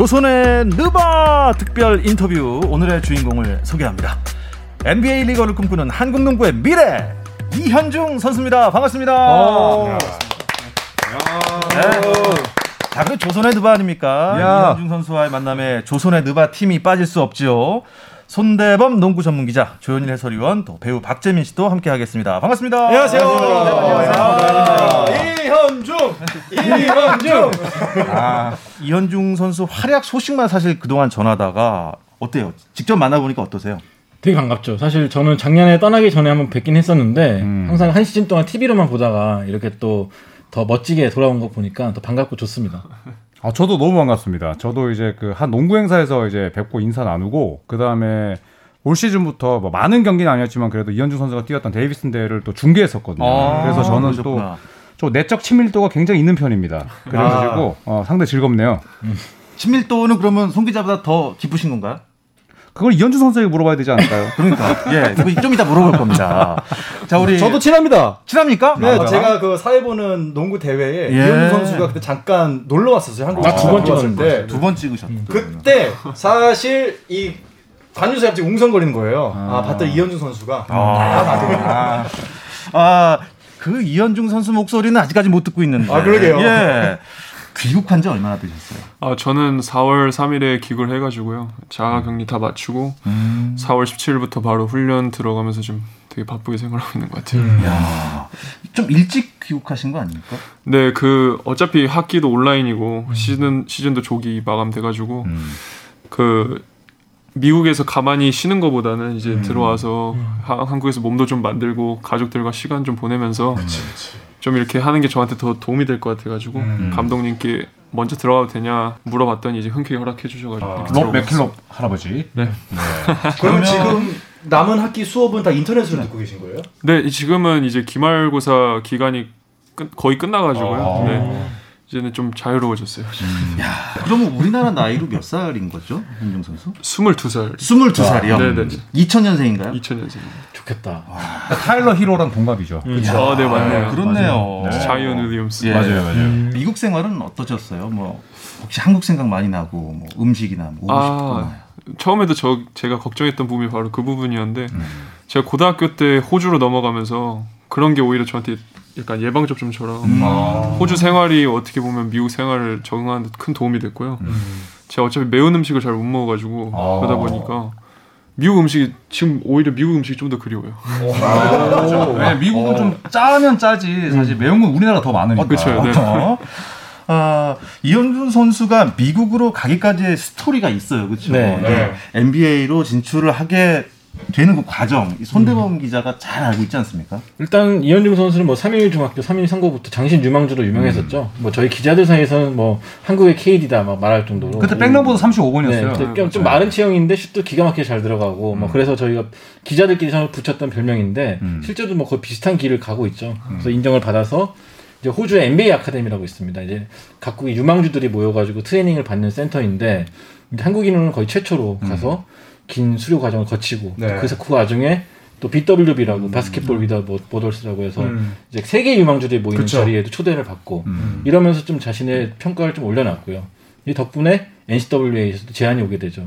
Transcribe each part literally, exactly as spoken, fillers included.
조선의 느바 특별 인터뷰, 오늘의 주인공을 소개합니다. 엔비에이 리거를 꿈꾸는 한국 농구의 미래, 이현중 선수입니다. 반갑습니다. 오, 네. 자, 그리고 조선의 느바 아닙니까? 야. 이현중 선수와의 만남에 조선의 느바 팀이 빠질 수 없지요. 손대범 농구 전문 기자, 조현일 해설위원, 또 배우 박재민 씨도 함께 하겠습니다. 반갑습니다. 안녕하세요. 안녕하세요. 이현중, 이현중. 아, 이현중 선수 활약 소식만 사실 그동안 전하다가 어때요? 직접 만나보니까 어떠세요? 되게 반갑죠. 사실 저는 작년에 떠나기 전에 한번 뵙긴 했었는데 음. 항상 한 시즌 동안 티비로만 보다가 이렇게 또 더 멋지게 돌아온 거 보니까 더 반갑고 좋습니다. 아, 저도 너무 반갑습니다. 저도 이제 그 한 농구 행사에서 이제 뵙고 인사 나누고, 그 다음에 올 시즌부터 뭐 많은 경기는 아니었지만 그래도 이현중 선수가 뛰었던 데이비슨 대회를 또 중계했었거든요. 아, 그래서 저는 또 좀 내적 친밀도가 굉장히 있는 편입니다. 그래가지고 아. 어, 상당히 즐겁네요. 음. 친밀도는 그러면 손 기자보다 더 깊으신 건가요? 그걸 이현중 선수에게 물어봐야 되지 않을까요? 그러니까 예, 좀 이따 물어볼 겁니다. 자, 우리 저도 친합니다. 친합니까? 네, 아, 제가 그 사회 보는 농구 대회에 예. 이현중 선수가 그때 잠깐 놀러 왔었어요. 한국 나 두 번 찍었는데 두 번 찍으셨던 그때 사실 이 관중석이 갑자기 웅성거리는 거예요. 아, 아 봤더니 이현중 선수가 아, 아, 아, 아, 그 이현중 선수 목소리는 아직까지 못 듣고 있는데. 아, 그러게요. 예. 귀국한 지 얼마나 되셨어요? 아, 저는 사월 삼일에 귀국을 해가지고요. 자가 격리 다 마치고 음. 사월 십칠일부터 바로 훈련 들어가면서 지금 되게 바쁘게 생활하고 있는 것 같아요. 음. 야, 좀 일찍 귀국하신 거 아닙니까? 네, 그 어차피 학기도 온라인이고 음. 시즌 시즌도 조기 마감돼가지고 음. 그 미국에서 가만히 쉬는 것보다는 이제 음. 들어와서 음. 하, 한국에서 몸도 좀 만들고 가족들과 시간 좀 보내면서. 그치, 그치. 좀 이렇게 하는 게 저한테 더 도움이 될 것 같아가지고 음. 감독님께 먼저 들어가도 되냐 물어봤더니 이제 흔쾌히 허락해 주셔가지고. 아, 맥킬록 할아버지. 네. 네. 그러면 지금 남은 학기 수업은 다 인터넷으로 듣고 계신 거예요? 네, 지금은 이제 기말고사 기간이 끝, 거의 끝나가지고요. 아. 네. 이제는 좀 자유로워졌어요. 음. 야, 그러면 우리나라 나이로 몇 살인 거죠, 이현중 선수? 스물두 살. 스물두 살이요? 네네. 이천 년생인가요? 이천 년생. 좋겠다. 아, 타일러 히로랑 동갑이죠. 음. 아, 네, 맞네요. 아, 그렇네요. 네. 자이언 윌리엄스. 예. 맞아요, 맞아요. 음. 미국 생활은 어떠셨어요? 뭐 혹시 한국 생각 많이 나고 뭐 음식이나 뭐 오고 싶거나. 아, 처음에도 저 제가 걱정했던 부분이 바로 그 부분이었는데 음. 제가 고등학교 때 호주로 넘어가면서 그런 게 오히려 저한테 약간 예방접종처럼 음. 아. 호주 생활이 어떻게 보면 미국 생활을 적응하는 데 큰 도움이 됐고요. 음. 제가 어차피 매운 음식을 잘 못 먹어가지고 아. 그러다 보니까 미국 음식이 지금 오히려 미국 음식이 좀 더 그리워요. 아. 네, 미국은 어. 좀 짜면 짜지 사실 매운 건 우리나라가 더 많으니까. 아, 그렇죠. 네. 어. 아, 이현준 선수가 미국으로 가기까지의 스토리가 있어요. 그렇죠. 네. 네. 네. 엔비에이로 진출을 하게 되는 그 과정, 손대범 음. 기자가 잘 알고 있지 않습니까? 일단 이현중 선수는 뭐 삼일 중학교, 삼일 상고부터 장신 유망주로 유명했었죠. 음. 뭐 저희 기자들 사이에서는 뭐 한국의 케이디다 막 말할 정도로. 그때 백넘버도 삼십오 번이었어요. 네, 네, 좀 마른 체형인데 슛도 기가 막히게 잘 들어가고, 음. 뭐 그래서 저희가 기자들끼리 서로 붙였던 별명인데 음. 실제로 뭐 거의 비슷한 길을 가고 있죠. 음. 그래서 인정을 받아서. 이제 호주의 엔비에이 아카데미라고 있습니다. 이제 각국의 유망주들이 모여가지고 트레이닝을 받는 센터인데 한국인은 거의 최초로 가서 음. 긴 수료 과정을 거치고 네. 그래서 그 와중에 또 비더블유비라고 음. 바스켓볼 위더 보더스라고 해서 음. 이제 세계 유망주들이 모이는 그쵸. 자리에도 초대를 받고 음. 이러면서 좀 자신의 평가를 좀 올려놨고요. 이 덕분에 엔씨더블유에이에서도 제안이 오게 되죠.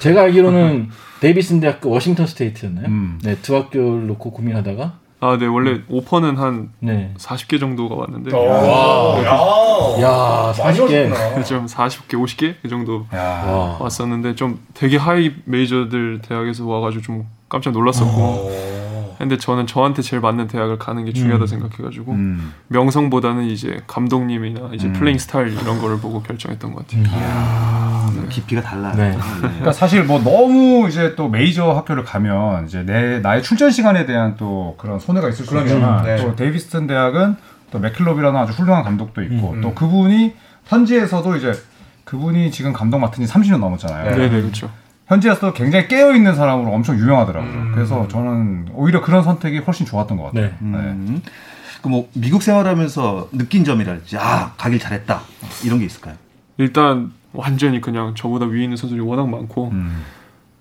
제가 알기로는 데이비슨 대학교 워싱턴 스테이트였나요? 음. 네, 두 학교를 놓고 고민하다가. 아, 네, 원래 음. 오퍼는 한 네. 사십 개 정도가 왔는데. 와, 야, 야 사십 개. 좀 사십 개, 오십 개 그 정도 야. 왔었는데 좀 되게 하이 메이저들 대학에서 와가지고 좀 깜짝 놀랐었고. 오. 근데 저는 저한테 제일 맞는 대학을 가는 게 중요하다 음. 생각해가지고 음. 명성보다는 이제 감독님이나 이제 음. 플레잉 스타일 이런 거를 보고 결정했던 것 같아요. 이야, 네. 깊이가 달라요. 네. 네. 그러니까 사실 뭐 너무 이제 또 메이저 학교를 가면 이제 내 나의 출전 시간에 대한 또 그런 손해가 있을 수 있지만 네. 또 데이비슨 대학은 또 맥킬롭이라는 아주 훌륭한 감독도 있고 음. 또 그분이 현지에서도 이제 그분이 지금 감독 맡은 지 삼십 년 넘었잖아요. 네, 네, 그렇죠. 현지에서도 굉장히 깨어있는 사람으로 엄청 유명하더라고요. 음. 그래서 저는 오히려 그런 선택이 훨씬 좋았던 것 같아요. 네. 음. 네. 그 뭐 미국 생활하면서 느낀 점이랄지, 아, 가길 잘했다 이런 게 있을까요? 일단 완전히 그냥 저보다 위에 있는 선수들이 워낙 많고 음.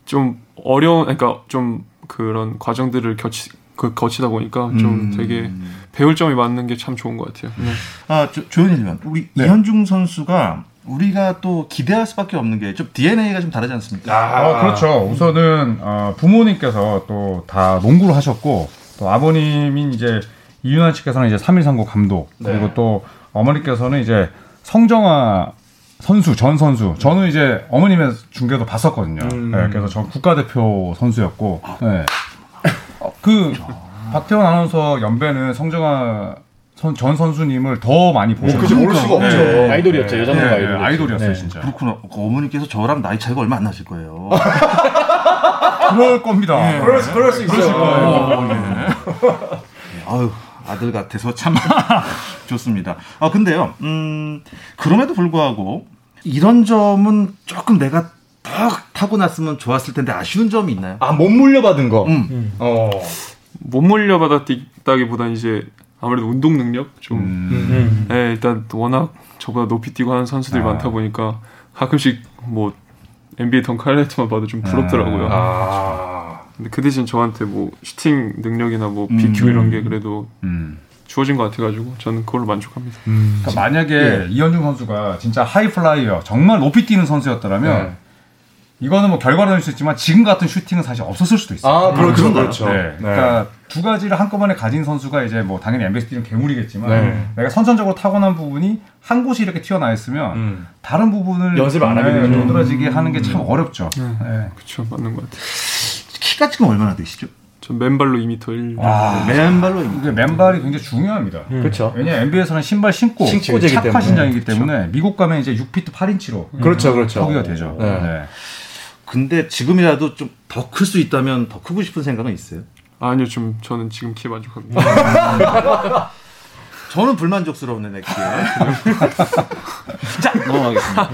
좀 어려운, 그러니까 좀 그런 과정들을 거치, 그 거치다 보니까 좀 음. 되게 배울 점이 많은 게 참 좋은 것 같아요. 네. 아, 조현일 위원, 우리 네. 이현중 선수가 우리가 또 기대할 수밖에 없는 게 좀 디엔에이가 좀 다르지 않습니까? 아, 어, 그렇죠. 우선은 어, 부모님께서 또 다 농구를 하셨고 또 아버님인 이제 이윤환 씨께서는 이제 삼일삼구 감독, 네. 그리고 또 어머니께서는 이제 성정화 선수, 전 선수. 저는 이제 어머님의 중계도 봤었거든요. 음. 네, 그래서 저 국가대표 선수였고, 네. 그 박태원 아나운서 연배는 성정화 선, 전 선수님을 더 많이 보셨죠. 어, 그치, 모를 수가 없죠. 네. 아이돌이었죠. 네. 여자분 네. 아이돌이었죠. 아이돌이었어요, 네. 진짜. 그렇구나. 그 어머니께서 저랑 나이 차이가 얼마 안 나실 거예요. 그럴 겁니다. 네. 그럴, 그럴 수 있어요. 어, 네. 아유, 아들 같아서 참 좋습니다. 아, 근데요, 음, 그럼에도 불구하고 이런 점은 조금 내가 딱 타고났으면 좋았을 텐데 아쉬운 점이 있나요? 아, 못 물려받은 거. 음. 음. 어. 못 물려받았다기보단 이제 아무래도 운동 능력 좀 음. 음. 네, 일단 워낙 저보다 높이 뛰고 하는 선수들이 아. 많다 보니까 가끔씩 뭐 엔비에이 덩크하이라이트만 봐도 좀 부럽더라고요. 아. 근데 그 대신 저한테 뭐 슈팅 능력이나 뭐 비큐 음. 이런 게 그래도 음. 주어진 것 같아가지고 저는 그걸로 만족합니다. 음. 그러니까 만약에 예. 이현중 선수가 진짜 하이플라이어, 정말 높이 뛰는 선수였더라면 네. 이거는 뭐 결과를 낼 수 있지만 지금 같은 슈팅은 사실 없었을 수도 있어요. 아, 그렇죠. 음, 그렇죠. 네. 네. 그러니까 두 가지를 한꺼번에 가진 선수가 이제 뭐 당연히 엔비에이 뛰는 괴물이겠지만 네. 내가 선천적으로 타고난 부분이 한 곳이 이렇게 튀어나와 있으면 음. 다른 부분을 연습을 안 하게 되죠. 도드라지게 하는 게 참 음. 어렵죠. 네. 네. 그렇죠. 맞는 것 같아요. 키가 지금 얼마나 되시죠? 전 맨발로 이 미터 일. 와, 맨발로 이 미터. 이게 맨발이 굉장히 중요합니다. 음. 그렇죠. 왜냐 엔비에이에서는 신발 신고 착화 신장이기 때문에 그렇죠. 미국 가면 이제 육 피트 팔 인치로 음. 그렇죠, 그렇죠. 소개가 되죠. 네. 네. 근데 지금이라도 좀 더 클 수 있다면 더 크고 싶은 생각은 있어요? 아니요, 좀 저는 지금 키에 만족합니다. 저는 불만족스러운데 내 키에. 자, 넘어가겠습니다.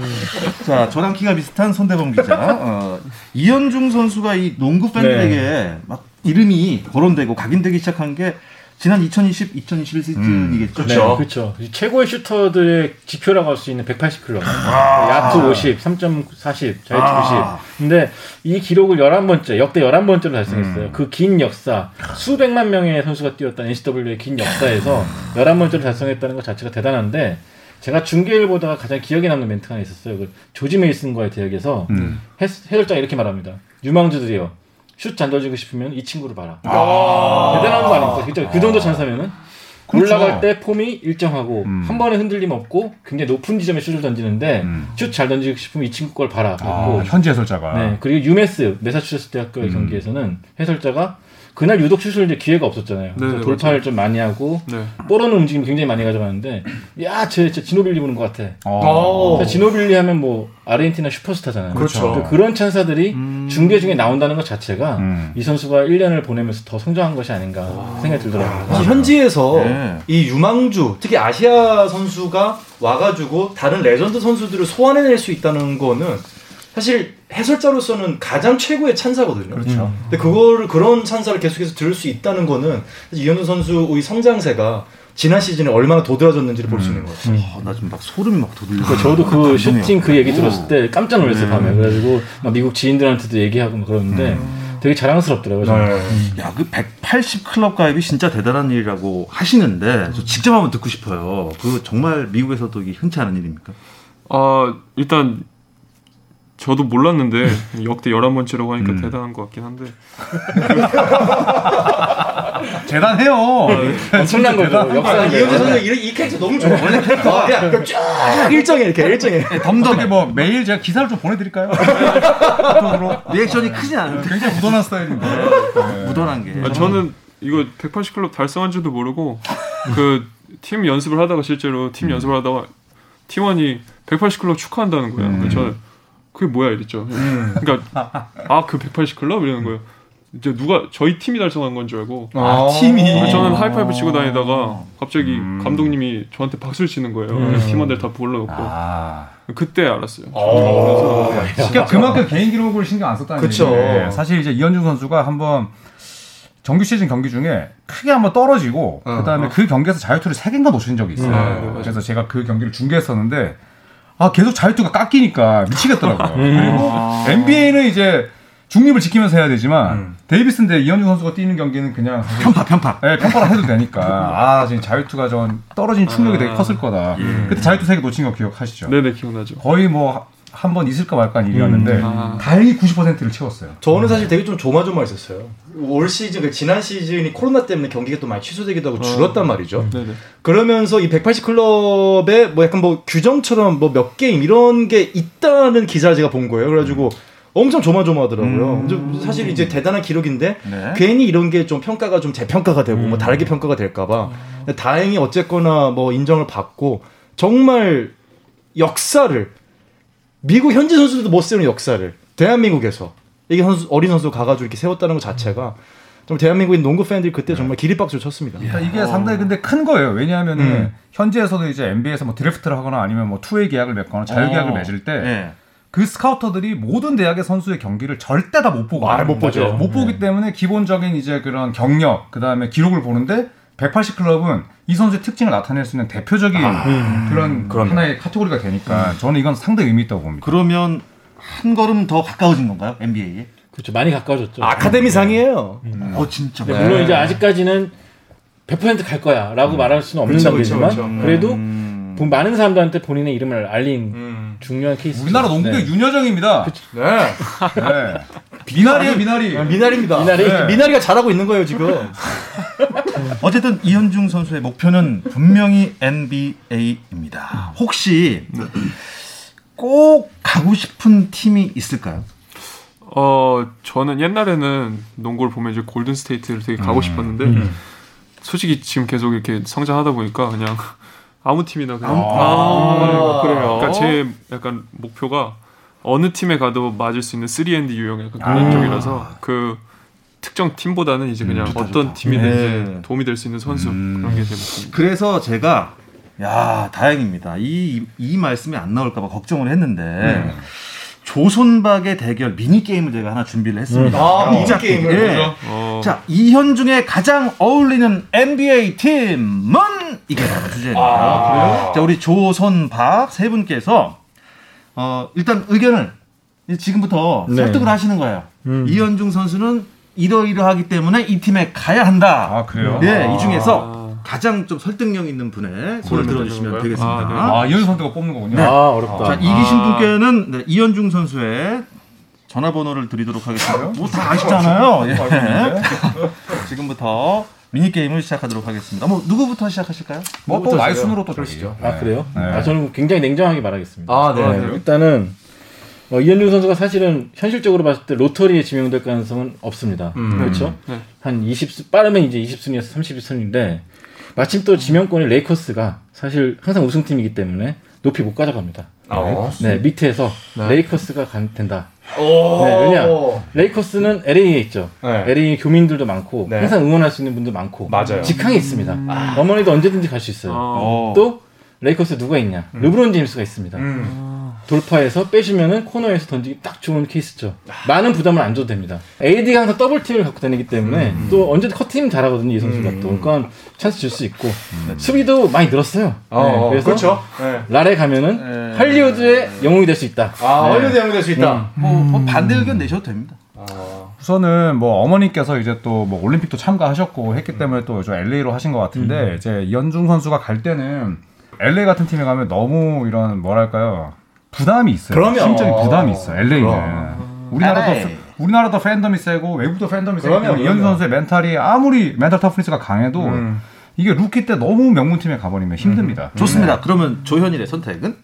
자, 저랑 키가 비슷한 손대범 기자. 어, 이현중 선수가 이 농구 팬들에게 네. 막 이름이 거론되고 각인되기 시작한 게 지난 이천이십 이천이십일 시즌이겠죠. 음, 그렇죠. 네, 그렇죠. 최고의 슈터들의 지표라고 할 수 있는 백팔십 클럽. 아~ 야투 오십, 삼 점 사십, 자유투 아~ 구십. 근데 이 기록을 열한 번째, 역대 열한 번째로 달성했어요. 음. 그 긴 역사, 수백만 명의 선수가 뛰었던 엔씨더블유의 긴 역사에서 열한 번째로 달성했다는 것 자체가 대단한데 제가 중계를 보다가 가장 기억에 남는 멘트가 하나 있었어요. 그 조지 메이슨과의 대역에서 음. 해설자가 이렇게 말합니다. 유망주들이요. 슛 잘 던지고 싶으면 이 친구를 봐라. 아~ 대단한 거 아닙니까? 그쵸? 그 정도 찬사면은 그렇죠. 올라갈 때 폼이 일정하고 음. 한 번에 흔들림 없고 굉장히 높은 지점에 슛을 던지는데 음. 슛 잘 던지고 싶으면 이 친구 걸 봐라. 아, 현지 해설자가. 네. 그리고 유메스 매사추세츠 대학교의 음. 경기에서는 해설자가 그날 유독 슛을 이제 기회가 없었잖아요. 네, 돌파를 좀 많이 하고 네. 볼은 움직임 굉장히 많이 가져가는데 야, 쟤 진짜 지노빌리 보는 것 같아. 아~ 지노빌리 하면 뭐 아르헨티나 슈퍼스타잖아요. 그렇죠. 그런 찬사들이 음... 중계 중에 나온다는 것 자체가 음... 이 선수가 일 년을 보내면서 더 성장한 것이 아닌가 와... 생각이 들더라고요. 현지에서 네. 이 유망주, 특히 아시아 선수가 와가지고 다른 레전드 선수들을 소환해낼 수 있다는 거는 사실 해설자로서는 가장 최고의 찬사거든요. 그렇죠. 근데 그걸 그런 찬사를 계속해서 들을 수 있다는 거는 이현중 선수의 성장세가 지난 시즌에 얼마나 도드라졌는지를 볼 수 있는 음. 거죠. 아, 나 지금 막 소름이 막 돋으려. 그러니까 저도 그 슈팅 그 얘기 들었을 때 깜짝 놀랐어요. 음. 밤에 그래가지고 막 미국 지인들한테도 얘기하고 막 그러는데 음. 되게 자랑스럽더라고요. 네. 야, 그 백팔십 클럽 가입이 진짜 대단한 일이라고 하시는데 저 직접 한번 듣고 싶어요. 그 정말 미국에서도 이게 흔치 않은 일입니까? 아, 일단. 저도 몰랐는데 역대 열한 번째라고 하니까 음. 대단한 것 같긴 한데 대단해요. 엄청난 거죠. 역사 이현중 선수 이 캐릭터 너무 좋아. 원래 캐릭터 야, 그럼 쫙 일정해 이렇게 일정해. 덤덤하게 뭐 매일 제가 기사를 좀 보내드릴까요? 리액션이 크진 않은데 굉장히 무던한 스타일인데 네. 무던한 게. 아, 저는 이거 백팔십 클럽 달성한지도 모르고 그 팀 연습을 하다가 실제로 팀 음. 연습을 하다가 팀원이 백팔십 클럽 축하한다는 거예요. 음. 저는 그게 뭐야 이랬죠. 그러니까 아, 그 백팔십 클럽 이러는 거예요. 이제 누가 저희 팀이 달성한 건 줄 알고. 아, 팀이. 저는 하이파이브 치고 다니다가 갑자기 음. 감독님이 저한테 박수를 치는 거예요. 음. 팀원들 다 불러놓고. 아. 그때 알았어요. 오. 그러니까 그만큼 개인 기록을 신경 안 썼다는 얘기예요. 사실 이제 이현중 선수가 한번 정규 시즌 경기 중에 크게 한번 떨어지고 어. 그다음에 어. 그 경기에서 자유투를 세 개인가 놓친 적이 있어요. 음. 그래서 제가 그 경기를 중계했었는데. 아, 계속 자유투가 깎이니까 미치겠더라고요. 그리고 엔비에이는 이제 중립을 지키면서 해야 되지만 음. 데이비슨 대 이현중 선수가 뛰는 경기는 그냥 편파 편파 예, 편파라 해도 되니까 아 지금 자유투가 전 떨어진 충격이 아, 되게 컸을 거다. 예. 그때 자유투 세 개 놓친 거 기억하시죠? 네네 기억나죠. 거의 뭐 한 번 있을까 말까 한 일이었는데 음. 아. 다행히 구십 퍼센트를 채웠어요. 저는 사실 되게 좀 조마조마했었어요. 올 시즌, 지난 시즌이 코로나 때문에 경기가 또 많이 취소되기도 하고 줄었단 어. 말이죠. 네네. 그러면서 이 백팔십 클럽에 뭐 약간 뭐 규정처럼 뭐 몇 게임 이런 게 있다는 기사를 제가 본 거예요. 그래가지고 음. 엄청 조마조마하더라고요. 음. 사실 이제 대단한 기록인데 네. 괜히 이런 게 좀 평가가 좀 재평가가 되고 음. 뭐 다르게 평가가 될까봐 음. 다행히 어쨌거나 뭐 인정을 받고 정말 역사를 미국 현지 선수들도 못 세우는 역사를 대한민국에서 이게 선수, 어린 선수 가가지고 이렇게 세웠다는 것 자체가 좀 대한민국인 농구 팬들이 그때 네. 정말 기립박수를 쳤습니다. 그러니까 이게 어. 상당히 근데 큰 거예요. 왜냐하면 음. 현지에서도 이제 엔비에이에서 뭐 드래프트를 하거나 아니면 뭐 투웨이 계약을 맺거나 자유 계약을 어. 맺을 때. 네. 그 스카우터들이 모든 대학의 선수의 경기를 절대 다 못 보고 아, 못 보죠. 못 보기 네. 때문에 기본적인 이제 그런 경력, 그 다음에 기록을 보는데 백팔십 클럽은 이 선수의 특징을 나타낼 수 있는 대표적인 아, 음, 그런 그러면. 하나의 카테고리가 되니까 음. 저는 이건 상당히 의미 있다고 봅니다. 그러면 한 걸음 더 가까워진 건가요? 엔비에이에? 그렇죠. 많이 가까워졌죠. 아카데미상이에요. 음. 어 진짜. 네, 물론 이제 아직까지는 백 퍼센트 갈 거야라고 음. 말할 수는 없는 단계지만 그렇죠, 그렇죠. 그래도. 음. 많은 사람들한테 본인의 이름을 알린 음. 중요한 케이스. 우리나라 농구의 네. 윤여정입니다. 그치. 네. 네. 미나리예요, 미나리. 미나리입니다. 미나리. 네. 미나리가 잘하고 있는 거예요 지금. 어쨌든 이현중 선수의 목표는 분명히 엔비에이입니다. 혹시 꼭 가고 싶은 팀이 있을까요? 어, 저는 옛날에는 농구를 보면 이제 골든 스테이트를 되게 가고 음. 싶었는데 음. 솔직히 지금 계속 이렇게 성장하다 보니까 그냥. 아무 팀이나 그냥. 아, 아~ 그래요. 그러니까 제 약간 목표가 어느 팀에 가도 맞을 수 있는 쓰리 앤 디 유형 약간 그런 아~ 쪽이라서 그 특정 팀보다는 이제 그냥 음, 좋다, 어떤 좋다. 팀이든 네. 도움이 될 수 있는 선수 음. 그런 게 제 목표입니다. 그래서 제가 야 다행입니다. 이, 이, 이 말씀이 안 나올까봐 걱정을 했는데 네. 조선박의 대결 미니 게임을 제가 하나 준비를 했습니다. 음. 아, 미니 게임을. 네. 어. 자 이현중에 가장 어울리는 엔비에이 팀은 이게 바로 주제입니다. 아~ 자, 우리 조선박 세 분께서 어, 일단 의견을 지금부터 네. 설득을 하시는 거예요. 음. 이현중 선수는 이러이러하기 때문에 이 팀에 가야 한다. 아 그래요? 네, 아~ 이 중에서 가장 좀 설득력 있는 분의 소를 들어주시면 되겠습니다. 아, 네. 아 이현중 선수가 뽑는 거군요. 네. 아 어렵다. 자, 이기신 분께는 네, 이현중 선수의 전화번호를 드리도록 하겠습니다. 뭐 다 아시잖아요. 예. 지금부터. 미니 게임을 시작하도록 하겠습니다. 뭐 누구부터 시작하실까요? 뭐 또 나이 순으로 또 그러시죠. 네. 아 그래요? 네. 아, 저는 굉장히 냉정하게 말하겠습니다. 아 네. 네. 일단은 어, 이현중 선수가 사실은 현실적으로 봤을 때 로터리에 지명될 가능성은 없습니다. 음. 그렇죠? 네. 한 이십 순 빠르면 이제 이십 순위에서 삼십 순위인데 마침 또 지명권이 레이커스가 사실 항상 우승팀이기 때문에 높이 못 가져갑니다. 아, 네. 네 밑에서 네. 레이커스가 간, 된다. 오~ 네, 왜냐 레이커스는 엘에이에 있죠. 네. 엘에이 교민들도 많고 네. 항상 응원할 수 있는 분도 많고 맞아요. 직항이 있습니다. 음~ 어머니도 언제든지 갈 수 있어요. 아~ 또 레이커스에 누가 있냐? 음. 르브론 제임스가 있습니다. 음. 돌파해서 빼시면은 코너에서 던지기 딱 좋은 케이스죠. 많은 부담을 안 줘도 됩니다. 에이디가 항상 더블 팀을 갖고 다니기 때문에 음. 또 언제든 커트팀 잘하거든요. 이 선수가 음. 또 그러니까 찬스 줄 수 있고 음. 수비도 많이 늘었어요. 아, 네, 어, 그래서 그렇죠. 네. 라레 가면은 네. 할리우드의 영웅이 될 수 있다. 아, 네. 할리우드의 영웅이 될 수 있다. 음. 뭐, 뭐 반대 의견 내셔도 됩니다. 아. 우선은 뭐 어머님께서 이제 또 뭐 올림픽도 참가하셨고 했기 때문에 또 요즘 엘에이로 하신 것 같은데 음. 이제 이현중 선수가 갈 때는 엘에이 같은 팀에 가면 너무 이런 뭐랄까요. 부담이 있어요. 그럼요. 심적인 부담이 있어. 엘에이는 그럼. 우리나라도 에이. 우리나라도 팬덤이 세고 외국도 팬덤이 세고 이현중 선수의 멘탈이 아무리 멘탈 터프니스가 강해도 음. 이게 루키 때 너무 명문 팀에 가버리면 힘듭니다. 음. 좋습니다. 네. 그러면 조현일의 선택은?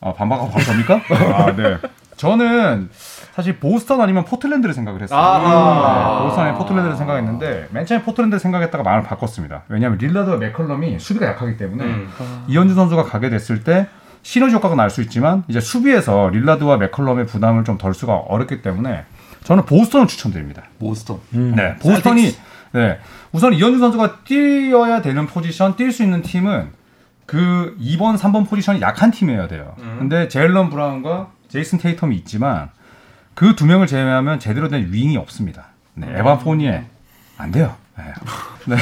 아 반박하고 바로 갑니까? 아 네. 저는 사실 보스턴 아니면 포틀랜드를 생각을 했어요. 아~ 네, 보스턴 아니면 포틀랜드를 생각했는데 맨 처음에 포틀랜드를 생각했다가 마음을 바꿨습니다. 왜냐하면 릴라드와 맥컬럼이 수비가 약하기 때문에 음. 이현중 선수가 가게 됐을 때. 시너지 효과가 날 수 있지만 이제 수비에서 릴라드와 맥컬럼의 부담을 좀 덜 수가 어렵기 때문에 저는 보스턴을 추천드립니다. 보스턴. 음. 네, 보스턴이 네 우선 이현중 선수가 뛰어야 되는 포지션, 뛸 수 있는 팀은 그 이 번, 삼 번 포지션이 약한 팀이어야 돼요. 음. 근데 제일런 브라운과 제이슨 테이텀이 있지만 그 두 명을 제외하면 제대로 된 윙이 없습니다. 네, 음. 에반 포니에 안 돼요. 네. 네.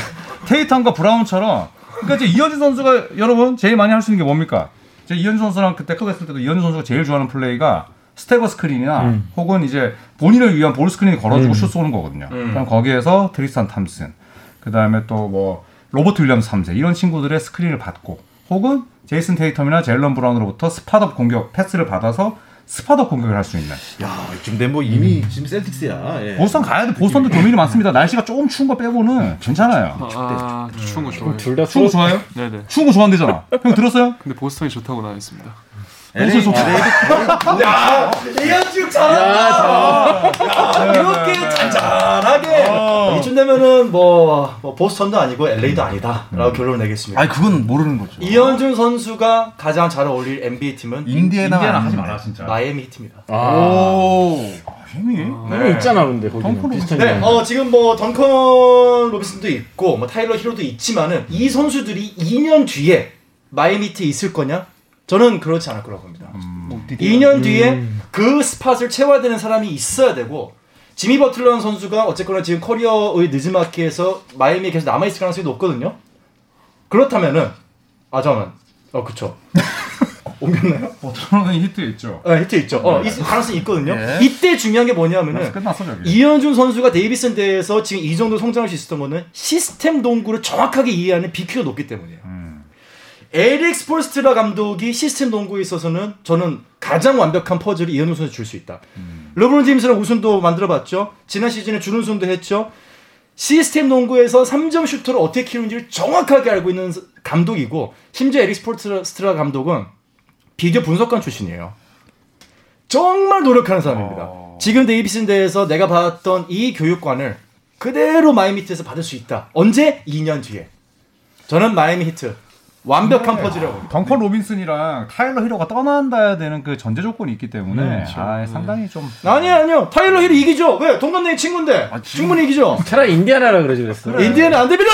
테이텀과 브라운처럼 그러니까 이제 이현중 선수가 여러분 제일 많이 할 수 있는 게 뭡니까? 이현중 선수랑 그때 클럽 했을 때도 이현중 선수가 제일 좋아하는 플레이가 스텝어 스크린이나 음. 혹은 이제 본인을 위한 볼 스크린이 걸어주고 음. 슛 쏘는 거거든요. 음. 그럼 거기에서 드리스탄 탐슨, 그 다음에 또 뭐 로버트 윌리엄 삼 세 이런 친구들의 스크린을 받고 혹은 제이슨 테이텀이나 제일런 브라운으로부터 스팟업 공격 패스를 받아서 스팟업 공격을 할 수 있는. 야, 지금 멤버 이미 음. 지금 셀틱스야. 예. 보스턴 가야 돼. 보스턴도 교민이 많습니다. 날씨가 조금 추운 거 빼고는 괜찮아요. 아, 아, 추운 거 좋아요. 둘 다 추운 거 좋아요? 네네. 추운 거 좋아한대잖아. 형 들었어요? 근데 보스턴이 좋다고 나왔습니다. 에이, 좋다. 야, 이현중 잘한다. 이렇게 잔잔하게 어. 이쯤 되면은 뭐, 뭐 보스턴도 아니고 엘에이도 아니다라고 음. 결론을 내겠습니다. 아니 그건 모르는 거죠. 이현중 선수가 가장 잘 어울릴 엔비에이 팀은 인디애나, 인디애나 하지 마라 진짜. 마이애미 팀이다. 아. 오. 힘이? 아, 네. 있잖아 근데 거기는 비슷하게. 네, 어 지금 뭐 던컨 로빈슨도 있고 뭐 타일러 히로도 있지만은 이 선수들이 이 년 뒤에 마이애미에 있을 거냐? 저는 그렇지 않을 거라고 봅니다. 음. 이 년 뒤에 음. 그 스팟을 채워야 되는 사람이 있어야 되고 지미 버틀러라는 선수가 어쨌거나 지금 커리어의 늦은 마키에서 마이애미에 계속 남아있을 가능성이 높거든요. 그렇다면은 아 잠깐만 어 그쵸 옮겼나요? 버틀러는 히트 있죠. 네 히트 있죠. 어, 네. 가능성이 있거든요. 네. 이때 중요한 게 뭐냐면은 끝났어, 이현준 선수가 데이비슨 대회에서 지금 이 정도 성장할 수 있었던 거는 시스템 농구를 정확하게 이해하는 비큐가 높기 때문이에요. 음. 에릭 스폴스트라 감독이 시스템 농구에 있어서는 저는 가장 완벽한 퍼즐을 이현중 선수에 줄 수 있다. 음. 르브론 제임스랑 우승도 만들어봤죠. 지난 시즌에 준우승도 했죠. 시스템 농구에서 삼 점 슈터를 어떻게 키우는지를 정확하게 알고 있는 감독이고 심지어 에릭 스폴스트라 감독은 비디오 분석관 출신이에요. 정말 노력하는 사람입니다. 어... 지금 데이비슨 대회에서 내가 받았던 이 교육관을 그대로 마이애미 히트에서 받을 수 있다. 언제? 이 년 뒤에. 저는 마이애미 히트. 완벽한 퍼즐이라고. 덩컨 로빈슨이랑 타일러 히로가 떠난다야 되는 그 전제 조건이 있기 때문에 네, 그렇죠. 아, 상당히 좀 아니요 아니요 타일러 히로 이기죠. 왜? 동갑내기 친구인데 아, 충분히 이기죠. 차라리 인디애나라 그러지 그랬어. 그래. 인디애나 안 됩니다.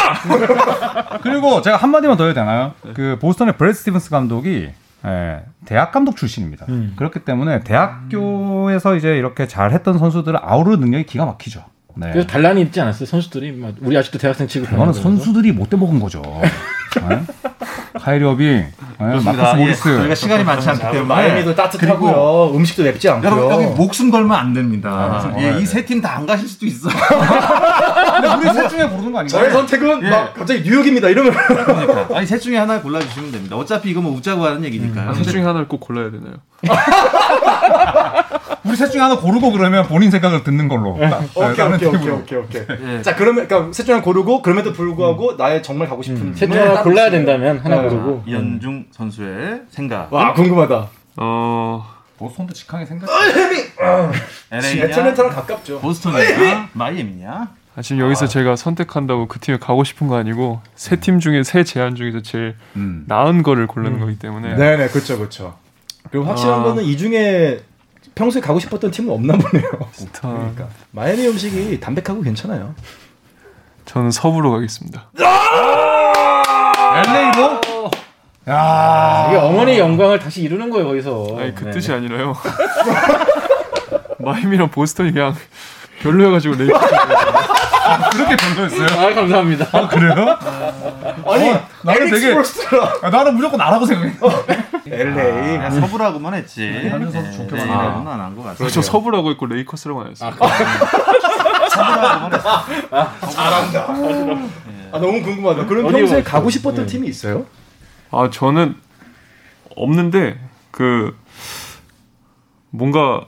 그리고 제가 한 마디만 더 해야 되나요? 네. 그 보스턴의 브래드 스티븐스 감독이 예, 대학 감독 출신입니다. 음. 그렇기 때문에 대학교에서 이제 이렇게 잘했던 선수들을 아우르는 능력이 기가 막히죠. 네. 그래서 단란이 있지 않았어요. 선수들이 막 우리 아직도 대학생 취급. 그거는 선수들이 못돼 먹은 거죠. 네? 카이리 어빙, 마커스 모리스. 예, 저희가 시간이 많지 않기 때문에 마이애미도 따뜻하고요. 음식도 맵지 않고요. 여러분 여기 목숨 걸면 안 됩니다. 아, 예, 아, 이 세 팀 다 안 가실 수도 있어요. 근데 우리 셋 중에 고르는 거 아닌가요? 저의 선택은 예. 막 갑자기 뉴욕입니다. 이러면 그러니까. 아니 셋 중에 하나 골라 주시면 됩니다. 어차피 이거 뭐 웃자고 하는 얘기니까요. 음, 셋 중에 하나를 꼭 골라야 되나요? 우리 셋 중에 하나 고르고 그러면 본인 생각을 듣는 걸로. 네. 오케이, 오케이, 오케이, 오케이, 오케이. 네. 자, 그러면 그러니까 셋 중에 하나 고르고 그럼에도 불구하고 음. 나의 정말 가고 싶은 음. 셋 중에 하나 골라야 된다면 하나 고르고. 이현중 음. 선수의 생각. 와, 궁금하다. 어, 보스턴도 직항의 생각. 엘에이냐? 애틀랜타랑 가깝죠. 보스턴이냐? 마이애미냐? 아, 지금 여기서 아. 제가 선택한다고 그 팀에 가고 싶은 거 아니고 세 팀 중에 세 제안 중에서 제일 음. 나은 거를 고르는 음. 거기 때문에. 네, 네, 그렇죠, 그렇죠. 그리고 확실한 아. 거는 이 중에 평소에 가고 싶었던 팀은 없나 보네요. 그러니까 마이애미 음식이 담백하고 괜찮아요. 저는 서부로 가겠습니다. 엘에이로? 야, 이게 어머니의 영광을 다시 이루는 거예요, 거기서. 아니, 그 네네. 뜻이 아니라요. 마이애미랑 보스턴이 그냥 별로여가지고 레이크. 아, 그렇게 별로였어요? 아, 감사합니다. 아, 그래요? 아, 아니, 어, 나는 되게 아, 나는 무조건 나라고 생각했어. 어. 엘에이 아, 서부라고만 했지. 현준 선수 좋게 말하는 안한것 같아요. 그렇죠. 서부라고 했고 레이커스라고만 했어요. 아, 서부라고만 했어. 아, 잘한다. 아, 너무 궁금하다. 그럼 평소에 가고 싶었던 네. 팀이 있어요? 아, 저는 없는데 그 뭔가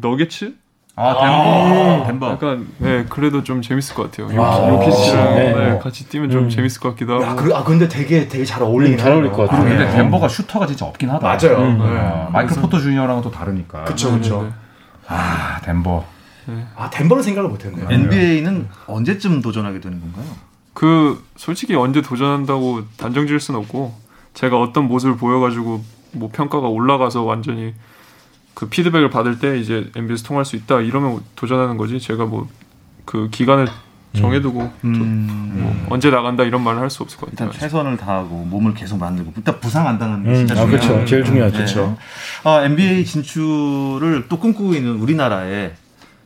너겟츠? 아, 덴버. 아, 덴버. 약간, 네, 그래도 좀 재밌을 것 같아요. 요키치랑 네. 네, 같이 뛰면 음. 좀 재밌을 것 같기도 하고. 야, 그, 아, 근데 되게, 되게 잘 어울리긴 잘 어울릴 것 같아요. 근데 덴버가 슈터가 진짜 없긴 하다. 맞아요. 음. 네. 네. 마이클 포터 주니어랑은 또 다르니까. 그쵸, 그쵸. 네, 네. 아, 덴버. 네. 아, 덴버를 생각을 못했네요. 엔비에이는 언제쯤 도전하게 되는 건가요? 그, 솔직히 언제 도전한다고 단정 지을 순 없고, 제가 어떤 모습을 보여가지고, 뭐 평가가 올라가서 완전히 그 피드백을 받을 때 이제 엔비에이에서 통할 수 있다 이러면 도전하는 거지. 제가 뭐 그 기간을 정해두고 음. 음. 뭐 언제 나간다 이런 말을 할 수 없을 것 같아요. 일단 최선을 다하고 몸을 계속 만들고 일단 부상 안 당하는 게 음. 진짜 중요해요. 아, 그렇죠. 제일 중요하죠. 네. 그렇죠. 아, 엔비에이 진출을 또 꿈꾸고 있는 우리나라에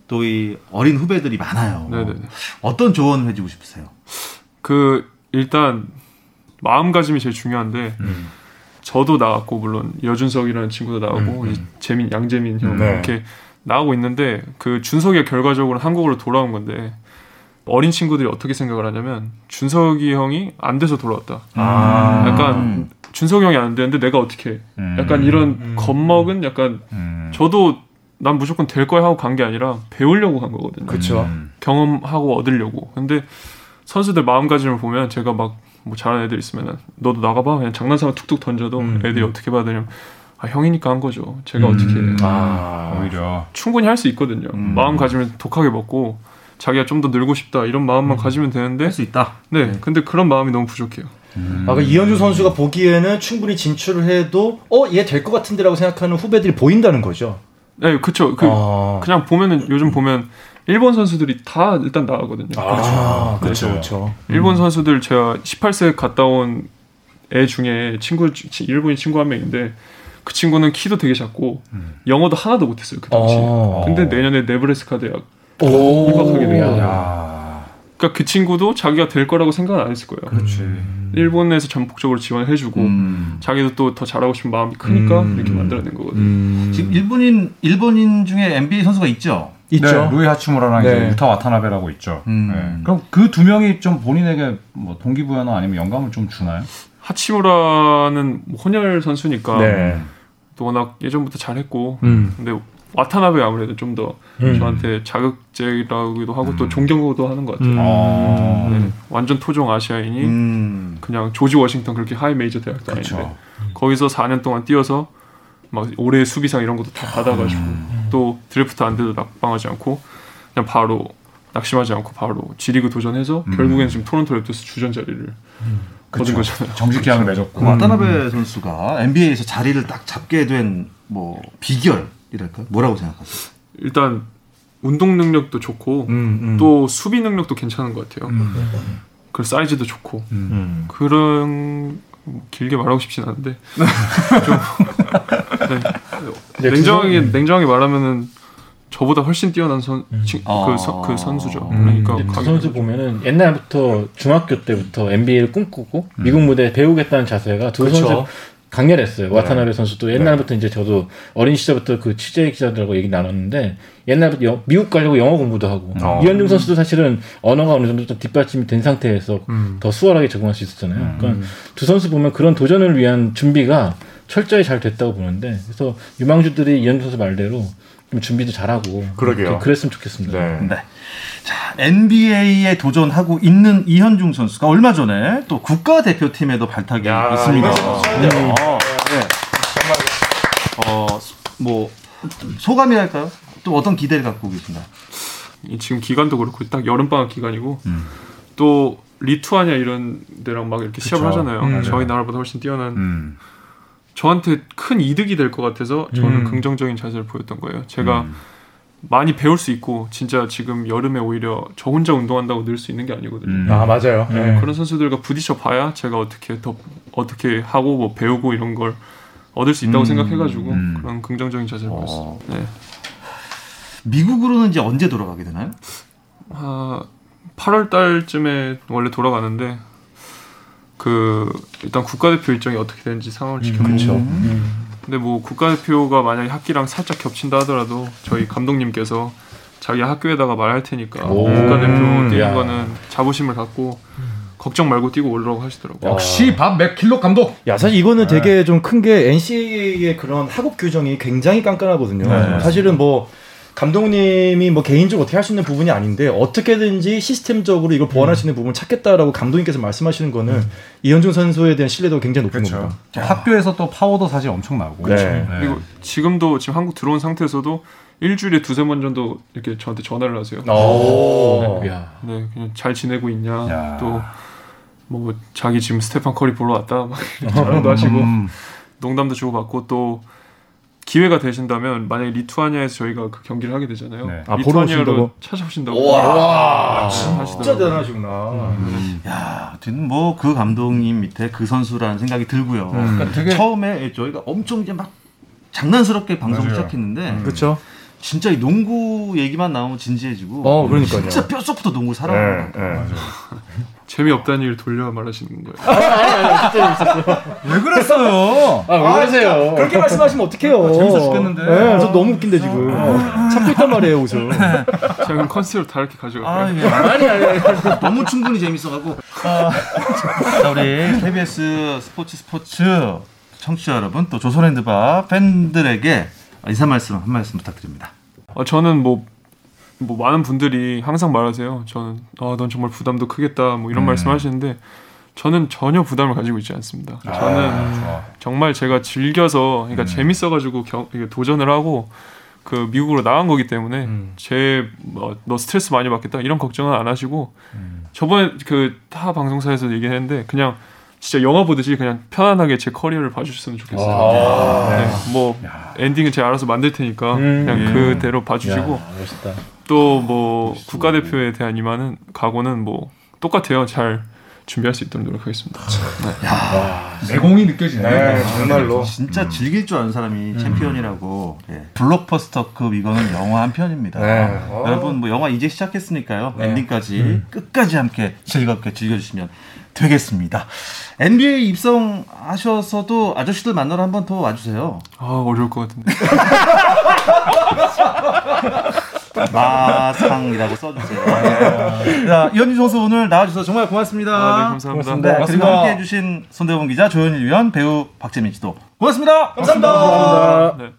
또 이 어린 후배들이 많아요. 네네네. 어떤 조언을 해주고 싶으세요? 그 일단 마음가짐이 제일 중요한데 음. 저도 나왔고, 물론 여준석이라는 친구도 나오고, 음, 음. 재민, 양재민 형 네. 이렇게 나오고 있는데, 그 준석이가 결과적으로 한국으로 돌아온 건데, 어린 친구들이 어떻게 생각을 하냐면, 준석이 형이 안 돼서 돌아왔다. 아. 약간 준석이 형이 안 되는데 내가 어떻게 해? 약간 이런 음. 겁먹은 약간 음. 저도 난 무조건 될 거야 하고 간 게 아니라 배우려고 간 거거든요. 그렇죠. 경험하고 얻으려고. 근데 선수들 마음가짐을 보면 제가 막 뭐 잘하는 애들 있으면은 너도 나가봐 그냥 장난삼아 툭툭 던져도 음. 애들이 어떻게 받으냐면 아 형이니까 한 거죠. 제가 음. 어떻게 해. 아, 오히려 충분히 할 수 있거든요. 음. 마음가짐을 독하게 먹고 자기가 좀 더 늘고 싶다 이런 마음만 음. 가지면 되는데 할 수 있다. 네. 음. 근데 그런 마음이 너무 부족해요. 음. 아, 그 이현중 선수가 보기에는 충분히 진출을 해도 어, 얘 될 것 같은데라고 생각하는 후배들이 보인다는 거죠. 네, 그렇죠. 그 아. 그냥 보면은 요즘 보면 일본 선수들이 다 일단 나가거든요. 아, 그렇죠, 그렇죠. 네. 일본 선수들 제가 열여덟 살 갔다 온 애 중에 친구 일본인 친구 한 명인데 그 친구는 키도 되게 작고 음. 영어도 하나도 못했어요 그 당시. 아. 근데 내년에 네브래스카 대학 입학하게 된 거예요. 그러니까 그 친구도 자기가 될 거라고 생각은 안 했을 거예요. 그렇지. 일본에서 전폭적으로 지원해주고 음. 자기도 또 더 잘하고 싶은 마음이 크니까 음. 이렇게 만들어낸 거거든요. 음. 지금 일본인 일본인 중에 엔비에이 선수가 있죠. 있죠. 네, 루이 하치무라랑 네. 이제 유타 와타나베라고 있죠. 음. 네. 그럼 그 두 명이 좀 본인에게 뭐 동기부여나 아니면 영감을 좀 주나요? 하치무라는 혼혈 선수니까 네. 또 워낙 예전부터 잘했고, 음. 근데 와타나베 아무래도 좀 더 음. 저한테 자극적이라고도 하고 음. 또 존경도 하는 것 같아요. 음. 아. 네. 완전 토종 아시아인이 음. 그냥 조지 워싱턴 그렇게 하이 메이저 대학도 그쵸. 아닌데 거기서 사 년 동안 뛰어서 막 올해 수비상 이런 것도 다 받아가지고 음. 또 드래프트 안 돼도 낙방하지 않고 그냥 바로 낙심하지 않고 바로 G리그 도전해서 음. 결국에는 지금 토론토 랩터스 주전 자리를 음. 거둔 거잖아요. 정식 계약을 맺었고 와타나베 음. 선수가 엔비에이에서 자리를 딱 잡게 된 뭐 비결이랄까요? 뭐라고 생각하세요? 일단 운동 능력도 좋고 음, 음. 또 수비 능력도 괜찮은 것 같아요. 음. 그리고 사이즈도 좋고 음. 그런 길게 말하고 싶진 않은데 좀 네. 냉정하게 냉정하게 말하면은 저보다 훨씬 뛰어난 선 그 음. 그 선수죠. 음. 그러니까 그 선수 보면은 옛날부터 중학교 때부터 엔비에이를 꿈꾸고 음. 미국 무대에 배우겠다는 자세가 두 그쵸. 선수 강렬했어요. 네. 와타나베 선수도 옛날부터 네. 이제 저도 어린 시절부터 그 취재 기자들하고 얘기 나눴는데 옛날부터 여, 미국 가려고 영어 공부도 하고 어. 이현중 선수도 사실은 언어가 어느 정도 좀 뒷받침이 된 상태에서 음. 더 수월하게 적응할 수 있었잖아요. 음. 그러니까 두 선수 보면 그런 도전을 위한 준비가 철저히 잘 됐다고 보는데 그래서 유망주들이 이현중 선수 말대로 좀 준비도 잘하고 그러게요. 그랬으면 좋겠습니다. 네. 네. 자, 엔비에이에 도전하고 있는 이현중 선수가 얼마 전에 또 국가대표팀에도 발탁이 됐습니다. 네. 어, 뭐 소감이랄까요? 또 어떤 기대를 갖고 계신가요? 지금 기간도 그렇고 딱 여름방학 기간이고 음. 또 리투아니아 이런 데랑 막 이렇게 그쵸. 시합을 하잖아요. 음. 저희 나라보다 훨씬 뛰어난 음. 저한테 큰 이득이 될 것 같아서 저는 음. 긍정적인 자세를 보였던 거예요. 제가 음. 많이 배울 수 있고 진짜 지금 여름에 오히려 저 혼자 운동한다고 늘 수 있는 게 아니거든요. 음. 아 맞아요. 네. 네. 그런 선수들과 부딪혀 봐야 제가 어떻게 더 어떻게 하고 뭐 배우고 이런 걸 얻을 수 있다고 음. 생각해가지고 음. 그런 긍정적인 자세를 어. 보였어요. 네. 미국으로는 이제 언제 돌아가게 되나요? 아, 팔월 달쯤에 원래 돌아가는데 그 일단 국가대표 일정이 어떻게 되는지 상황을 지켜보죠. 음. 음. 근데 뭐 국가대표가 만약에 학기랑 살짝 겹친다 하더라도 저희 감독님께서 자기 학교에다가 말할 테니까 국가대표 뛰는 거는 자부심을 갖고 걱정 말고 뛰고 오려고 하시더라고요. 역시 밥 맥킬록 감독! 야, 사실 이거는 네. 되게 좀 큰 게 엔씨에이의 그런 학업 규정이 굉장히 깐깐하거든요. 네. 사실은 뭐 감독님이 뭐 개인적으로 어떻게 할 수 있는 부분이 아닌데 어떻게든지 시스템적으로 이걸 보완할 음. 수 있는 부분을 찾겠다라고 감독님께서 말씀하시는 거는 음. 이현중 선수에 대한 신뢰도가 굉장히 높은 그렇죠. 겁니다. 아. 학교에서 또 파워도 사실 엄청나고 그렇죠. 네. 네. 그리고 지금도 지금 한국 들어온 상태에서도 일주일에 두세 번 정도 이렇게 저한테 전화를 하세요. 오. 네. 네, 그냥 잘 지내고 있냐. 야. 또 뭐 자기 지금 스테판 커리 보러 왔다 막 전화도 하시고 음. 농담도 주고받고 또 기회가 되신다면 만약에 리투아니아에서 저희가 그 경기를 하게 되잖아요. 네. 아, 리투아니아로 찾아오신다고. 와, 아, 진짜 대단하시구나. 음. 야, 하여튼 뭐 그 감독님 밑에 그 선수라는 생각이 들고요. 음. 그러니까 되게... 처음에 저희가 엄청 이제 막 장난스럽게 방송 시작했는데, 음. 그렇죠. 진짜 이 농구 얘기만 나오면 진지해지고, 어, 그러니까요. 진짜 뼛속부터 농구 사랑하는 네, 네. 맞아요. 재미없다는 일 돌려 말하시는 거예요. 아, 아니, 아니, 진짜 재밌었어요. 왜 그랬어요? 아, 왜 그러세요? 아, 그렇게 말씀하시면 어떡해요? 아, 재밌어 죽겠는데. 네, 저 너무 웃긴데 지금. 아, 아, 참고 있단 말이에요, 옷을. 제가 그럼 컨셉을 다 이렇게 가져갈까요? 아, 예. 아니, 아니, 아니. 너무 충분히 재밌어가지고. 아, 자, 우리 케이비에스 스포츠 스포츠 청취자 여러분, 또 조선핸드바 팬들에게 인사 말씀 한 말씀 부탁드립니다. 아, 저는 뭐. 뭐 많은 분들이 항상 말하세요. 저는 아, 넌 정말 부담도 크겠다 뭐 이런 음. 말씀하시는데 저는 전혀 부담을 가지고 있지 않습니다. 아, 저는 아. 정말 제가 즐겨서 그러니까 음. 재밌어가지고 겨, 도전을 하고 그 미국으로 나간 거기 때문에 음. 제 뭐, 너 스트레스 많이 받겠다 이런 걱정은 안 하시고 음. 저번에 그 타 방송사에서 얘기했는데 그냥 진짜 영화 보듯이 그냥 편안하게 제 커리어를 봐주셨으면 좋겠어요. 아, 네. 네. 뭐 야. 엔딩은 제가 알아서 만들 테니까 음, 그냥 예. 그대로 봐주시고 또 뭐 국가대표에 대한 이만은 각오는 뭐 똑같아요. 잘 준비할 수 있도록 노력하겠습니다. 네. 야, 내공이 느껴지네. 네, 정말로 진짜 음. 즐길 줄 아는 사람이 음. 챔피언이라고. 예. 블록버스터급 이거는 영화 한 편입니다. 네. 여러분 뭐 영화 이제 시작했으니까요. 네. 엔딩까지 음. 끝까지 함께 즐겁게 즐겨주시면 되겠습니다. 엔비에이 입성하셔서도 아저씨들 만나러 한 번 더 와주세요. 아 어려울 것 같은데. 마상이라고 써주세요. 네. 자, 이현중 선수 오늘 나와주셔서 정말 고맙습니다. 아, 네, 감사합니다. 고맙습니다. 고맙습니다. 그리고 함께 해주신 손대범 기자, 조현일 위원, 배우 박재민 씨도 고맙습니다. 감사합니다. 감사합니다. 감사합니다. 네.